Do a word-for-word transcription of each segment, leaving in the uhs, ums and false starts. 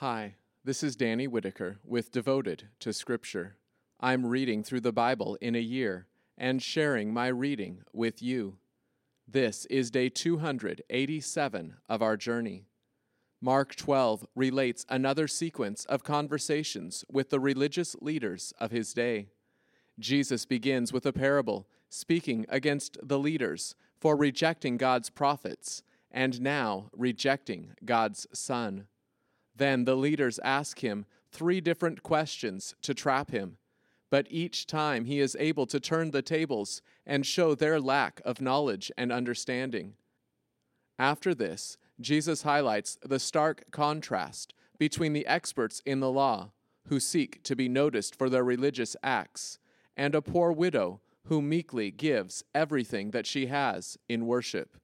Hi, this is Danny Whitaker with Devoted to Scripture. I'm reading through the Bible in a year and sharing my reading with you. This is day two hundred eighty-seven of our journey. Mark twelve relates another sequence of conversations with the religious leaders of his day. Jesus begins with a parable, speaking against the leaders for rejecting God's prophets and now rejecting God's Son. Then the leaders ask him three different questions to trap him, but each time he is able to turn the tables and show their lack of knowledge and understanding. After this, Jesus highlights the stark contrast between the experts in the law, who seek to be noticed for their religious acts, and a poor widow who meekly gives everything that she has in worship.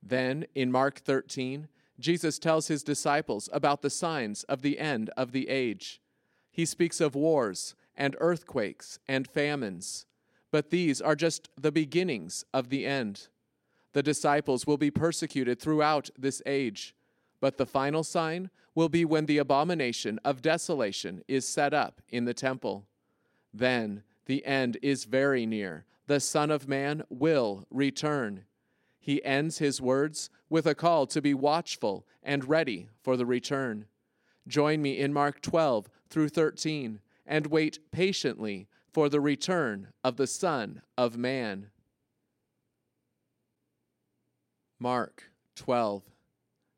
Then, in Mark thirteen, Jesus tells his disciples about the signs of the end of the age. He speaks of wars and earthquakes and famines, but these are just the beginnings of the end. The disciples will be persecuted throughout this age, but the final sign will be when the abomination of desolation is set up in the temple. Then the end is very near. The Son of Man will return. He ends his words with a call to be watchful and ready for the return. Join me in Mark twelve through thirteen and wait patiently for the return of the Son of Man. Mark twelve.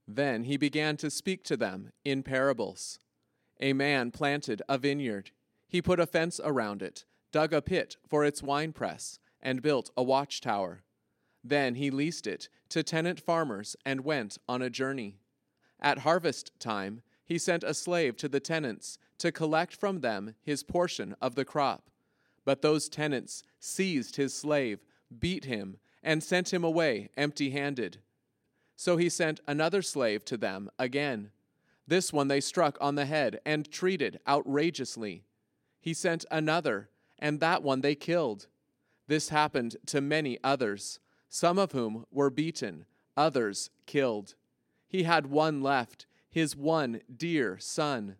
Then he began to speak to them in parables. A man planted a vineyard. He put a fence around it, dug a pit for its winepress, and built a watchtower. Then he leased it to tenant farmers and went on a journey. At harvest time, he sent a slave to the tenants to collect from them his portion of the crop. But those tenants seized his slave, beat him, and sent him away empty-handed. So he sent another slave to them again. This one they struck on the head and treated outrageously. He sent another, and that one they killed. This happened to many others, some of whom were beaten, others killed. He had one left, his one dear son.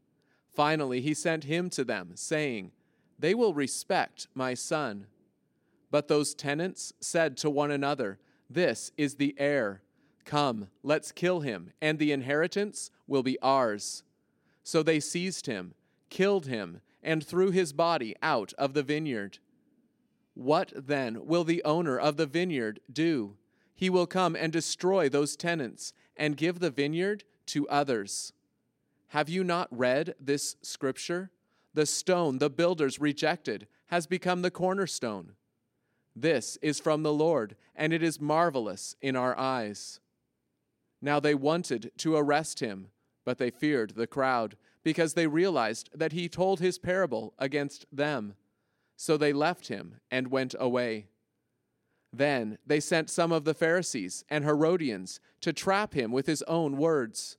Finally, he sent him to them, saying, "They will respect my son." But those tenants said to one another, "This is the heir. Come, let's kill him, and the inheritance will be ours." So they seized him, killed him, and threw his body out of the vineyard. What then will the owner of the vineyard do? He will come and destroy those tenants and give the vineyard to others. Have you not read this scripture? The stone the builders rejected has become the cornerstone. This is from the Lord, and it is marvelous in our eyes. Now they wanted to arrest him, but they feared the crowd, because they realized that he told his parable against them. So they left him and went away. Then they sent some of the Pharisees and Herodians to trap him with his own words.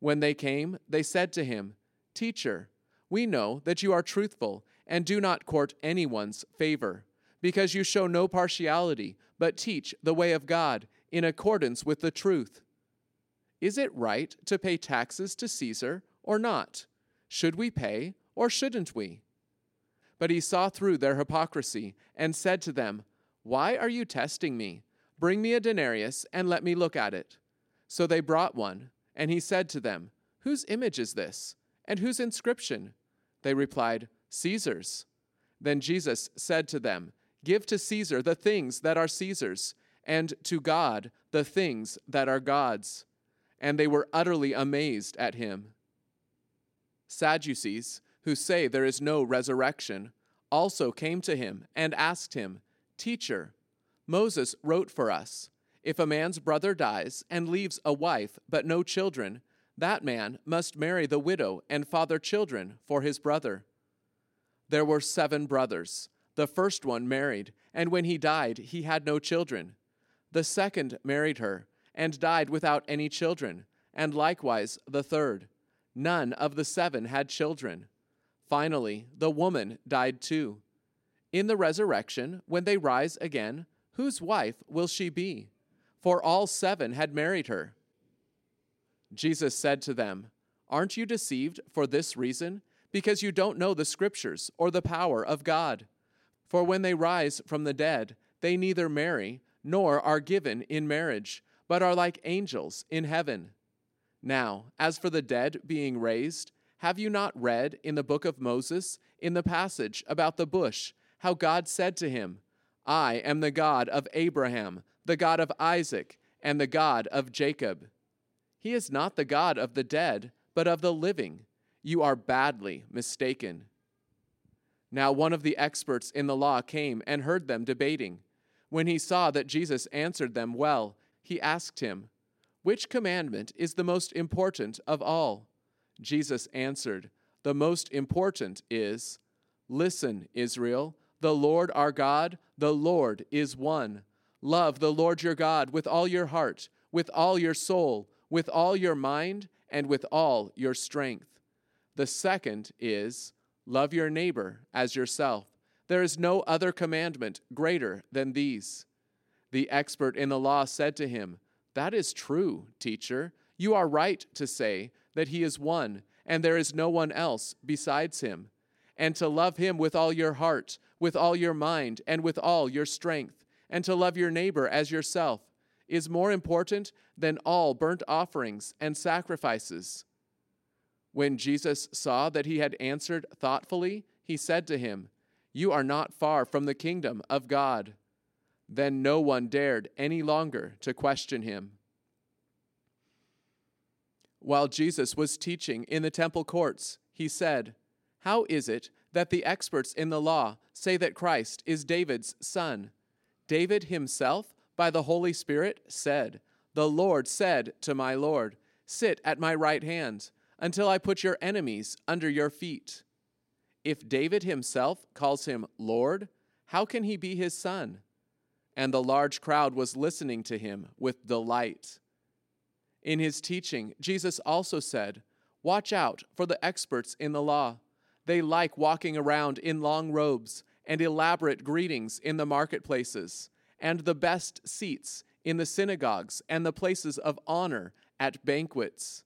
When they came, they said to him, "Teacher, we know that you are truthful and do not court anyone's favor, because you show no partiality, but teach the way of God in accordance with the truth. Is it right to pay taxes to Caesar or not? Should we pay or shouldn't we?" But he saw through their hypocrisy and said to them, "Why are you testing me? Bring me a denarius and let me look at it." So they brought one, and he said to them, "Whose image is this, and whose inscription?" They replied, "Caesar's." Then Jesus said to them, "Give to Caesar the things that are Caesar's, and to God the things that are God's." And they were utterly amazed at him. Sadducees, who say there is no resurrection, also came to him and asked him, "Teacher, Moses wrote for us, if a man's brother dies and leaves a wife but no children, that man must marry the widow and father children for his brother. There were seven brothers. The first one married, and when he died, he had no children. The second married her, and died without any children, and likewise the third. None of the seven had children. Finally, the woman died too. In the resurrection, when they rise again, whose wife will she be? For all seven had married her." Jesus said to them, Aren't you deceived for this reason? Because you don't know the Scriptures or the power of God. For when they rise from the dead, they neither marry nor are given in marriage, but are like angels in heaven. Now, as for the dead being raised, have you not read in the book of Moses, in the passage about the bush, how God said to him, I am the God of Abraham, the God of Isaac, and the God of Jacob. He is not the God of the dead, but of the living. You are badly mistaken. Now one of the experts in the law came and heard them debating. When he saw that Jesus answered them well, he asked him, Which commandment is the most important of all? Jesus answered, The most important is, Listen, Israel, the Lord our God, the Lord is one. Love the Lord your God with all your heart, with all your soul, with all your mind, and with all your strength. The second is, Love your neighbor as yourself. There is no other commandment greater than these. The expert in the law said to him, That is true, teacher. You are right to say that he is one, and there is no one else besides him. And to love him with all your heart, with all your mind, and with all your strength, and to love your neighbor as yourself, is more important than all burnt offerings and sacrifices. When Jesus saw that he had answered thoughtfully, he said to him, You are not far from the kingdom of God. Then no one dared any longer to question him. While Jesus was teaching in the temple courts, he said, How is it that the experts in the law say that Christ is David's son? David himself, by the Holy Spirit, said, The Lord said to my Lord, Sit at my right hand, until I put your enemies under your feet. If David himself calls him Lord, how can he be his son? And the large crowd was listening to him with delight. In his teaching, Jesus also said, Watch out for the experts in the law. They like walking around in long robes and elaborate greetings in the marketplaces, and the best seats in the synagogues and the places of honor at banquets.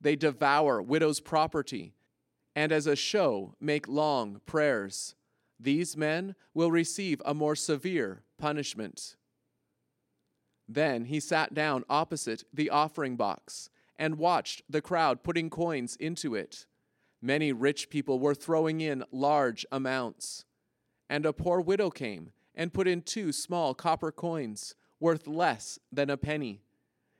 They devour widows' property, and as a show make long prayers. These men will receive a more severe punishment. Then he sat down opposite the offering box and watched the crowd putting coins into it. Many rich people were throwing in large amounts. And a poor widow came and put in two small copper coins, worth less than a penny.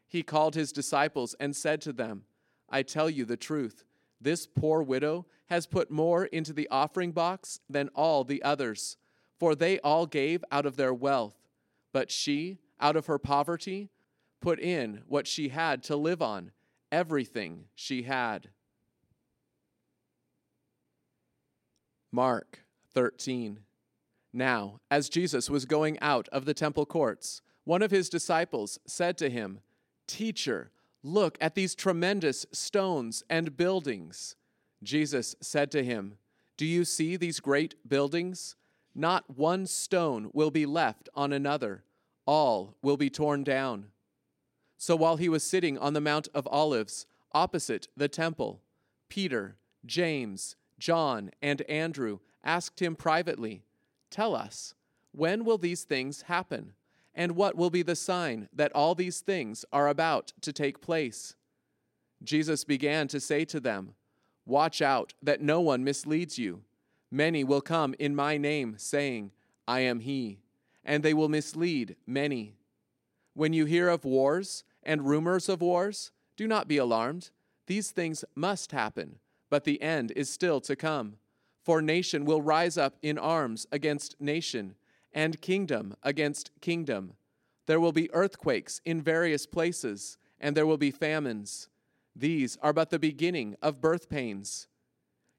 He called his disciples and said to them, I tell you the truth, this poor widow has put more into the offering box than all the others, for they all gave out of their wealth. But she, out of her poverty, put in what she had to live on, everything she had. Mark thirteen. Now, as Jesus was going out of the temple courts, one of his disciples said to him, Teacher, look at these tremendous stones and buildings. Jesus said to him, Do you see these great buildings? Not one stone will be left on another. All will be torn down. So while he was sitting on the Mount of Olives, opposite the temple, Peter, James, John, and Andrew asked him privately, Tell us, when will these things happen? And what will be the sign that all these things are about to take place? Jesus began to say to them, Watch out that no one misleads you. Many will come in my name, saying, I am he, and they will mislead many. When you hear of wars and rumors of wars, do not be alarmed. These things must happen, but the end is still to come. For nation will rise up in arms against nation, and kingdom against kingdom. There will be earthquakes in various places, and there will be famines. These are but the beginning of birth pains.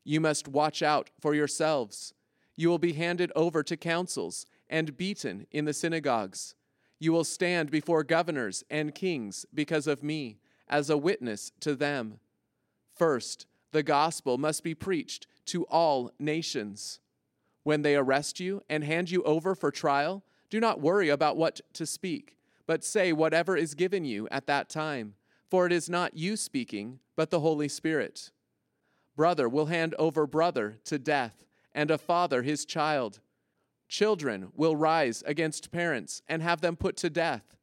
You must watch out for yourselves. You will be handed over to councils and beaten in the synagogues. You will stand before governors and kings because of me, as a witness to them. First, the gospel must be preached to all nations. When they arrest you and hand you over for trial, do not worry about what to speak, but say whatever is given you at that time, for it is not you speaking, but the Holy Spirit. Brother will hand over brother to death, and a father his child. Children will rise against parents and have them put to death.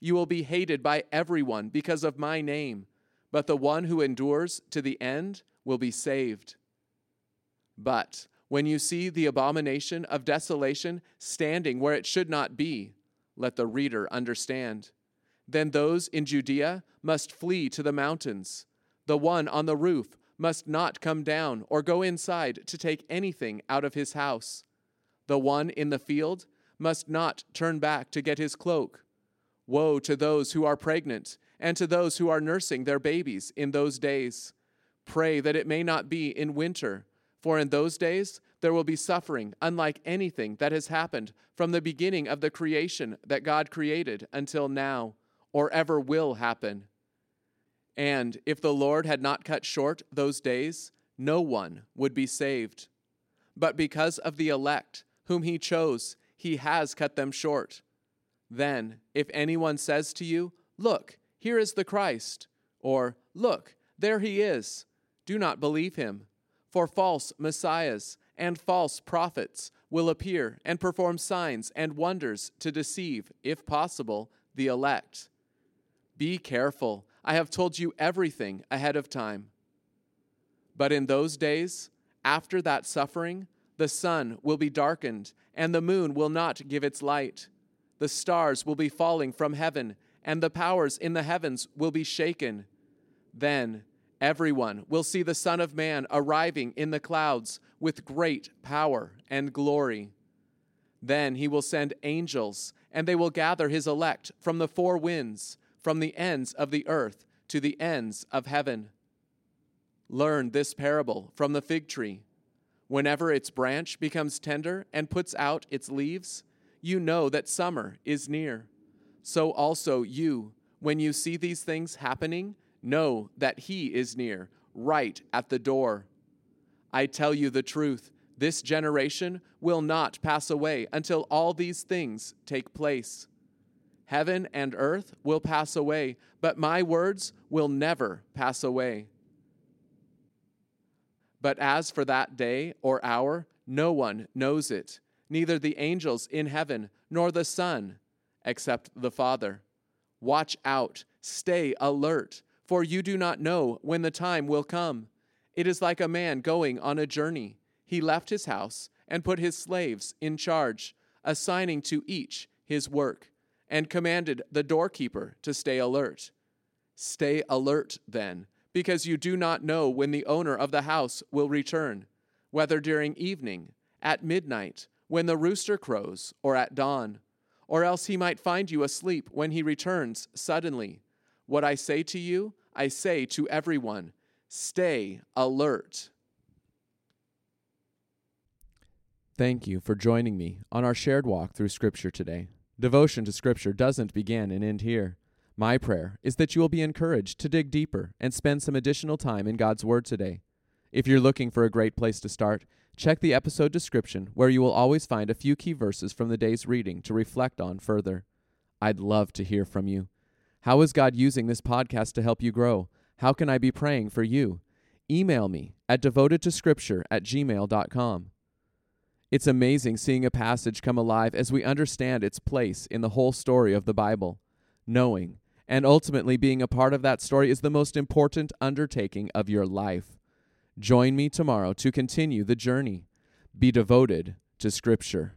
You will be hated by everyone because of my name, but the one who endures to the end will be saved. But when you see the abomination of desolation standing where it should not be, let the reader understand. Then those in Judea must flee to the mountains. The one on the roof must not come down or go inside to take anything out of his house. The one in the field must not turn back to get his cloak. Woe to those who are pregnant and to those who are nursing their babies in those days. Pray that it may not be in winter, for in those days there will be suffering unlike anything that has happened from the beginning of the creation that God created until now, or ever will happen. And if the Lord had not cut short those days, no one would be saved. But because of the elect, whom he chose, he has cut them short. Then, if anyone says to you, "Look, here is the Christ," or "Look, there he is," do not believe him. For false messiahs and false prophets will appear and perform signs and wonders to deceive, if possible, the elect. Be careful. I have told you everything ahead of time. But in those days, after that suffering, the sun will be darkened, and the moon will not give its light. The stars will be falling from heaven, and the powers in the heavens will be shaken. Then everyone will see the Son of Man arriving in the clouds with great power and glory. Then he will send angels, and they will gather his elect from the four winds, from the ends of the earth to the ends of heaven. Learn this parable from the fig tree. Whenever its branch becomes tender and puts out its leaves, you know that summer is near. So also you, when you see these things happening, know that he is near, right at the door. I tell you the truth, this generation will not pass away until all these things take place. Heaven and earth will pass away, but my words will never pass away. But as for that day or hour, no one knows it, neither the angels in heaven nor the Son, except the Father. Watch out, stay alert, for you do not know when the time will come. It is like a man going on a journey. He left his house and put his slaves in charge, assigning to each his work, and commanded the doorkeeper to stay alert. Stay alert, then, because you do not know when the owner of the house will return, whether during evening, at midnight, when the rooster crows, or at dawn. Or else he might find you asleep when he returns suddenly. What I say to you, I say to everyone, stay alert. Thank you for joining me on our shared walk through Scripture today. Devotion to Scripture doesn't begin and end here. My prayer is that you will be encouraged to dig deeper and spend some additional time in God's Word today. If you're looking for a great place to start, check the episode description where you will always find a few key verses from the day's reading to reflect on further. I'd love to hear from you. How is God using this podcast to help you grow? How can I be praying for you? Email me at devoted to scripture at gmail dot com. It's amazing seeing a passage come alive as we understand its place in the whole story of the Bible. Knowing and ultimately being a part of that story is the most important undertaking of your life. Join me tomorrow to continue the journey. Be devoted to Scripture.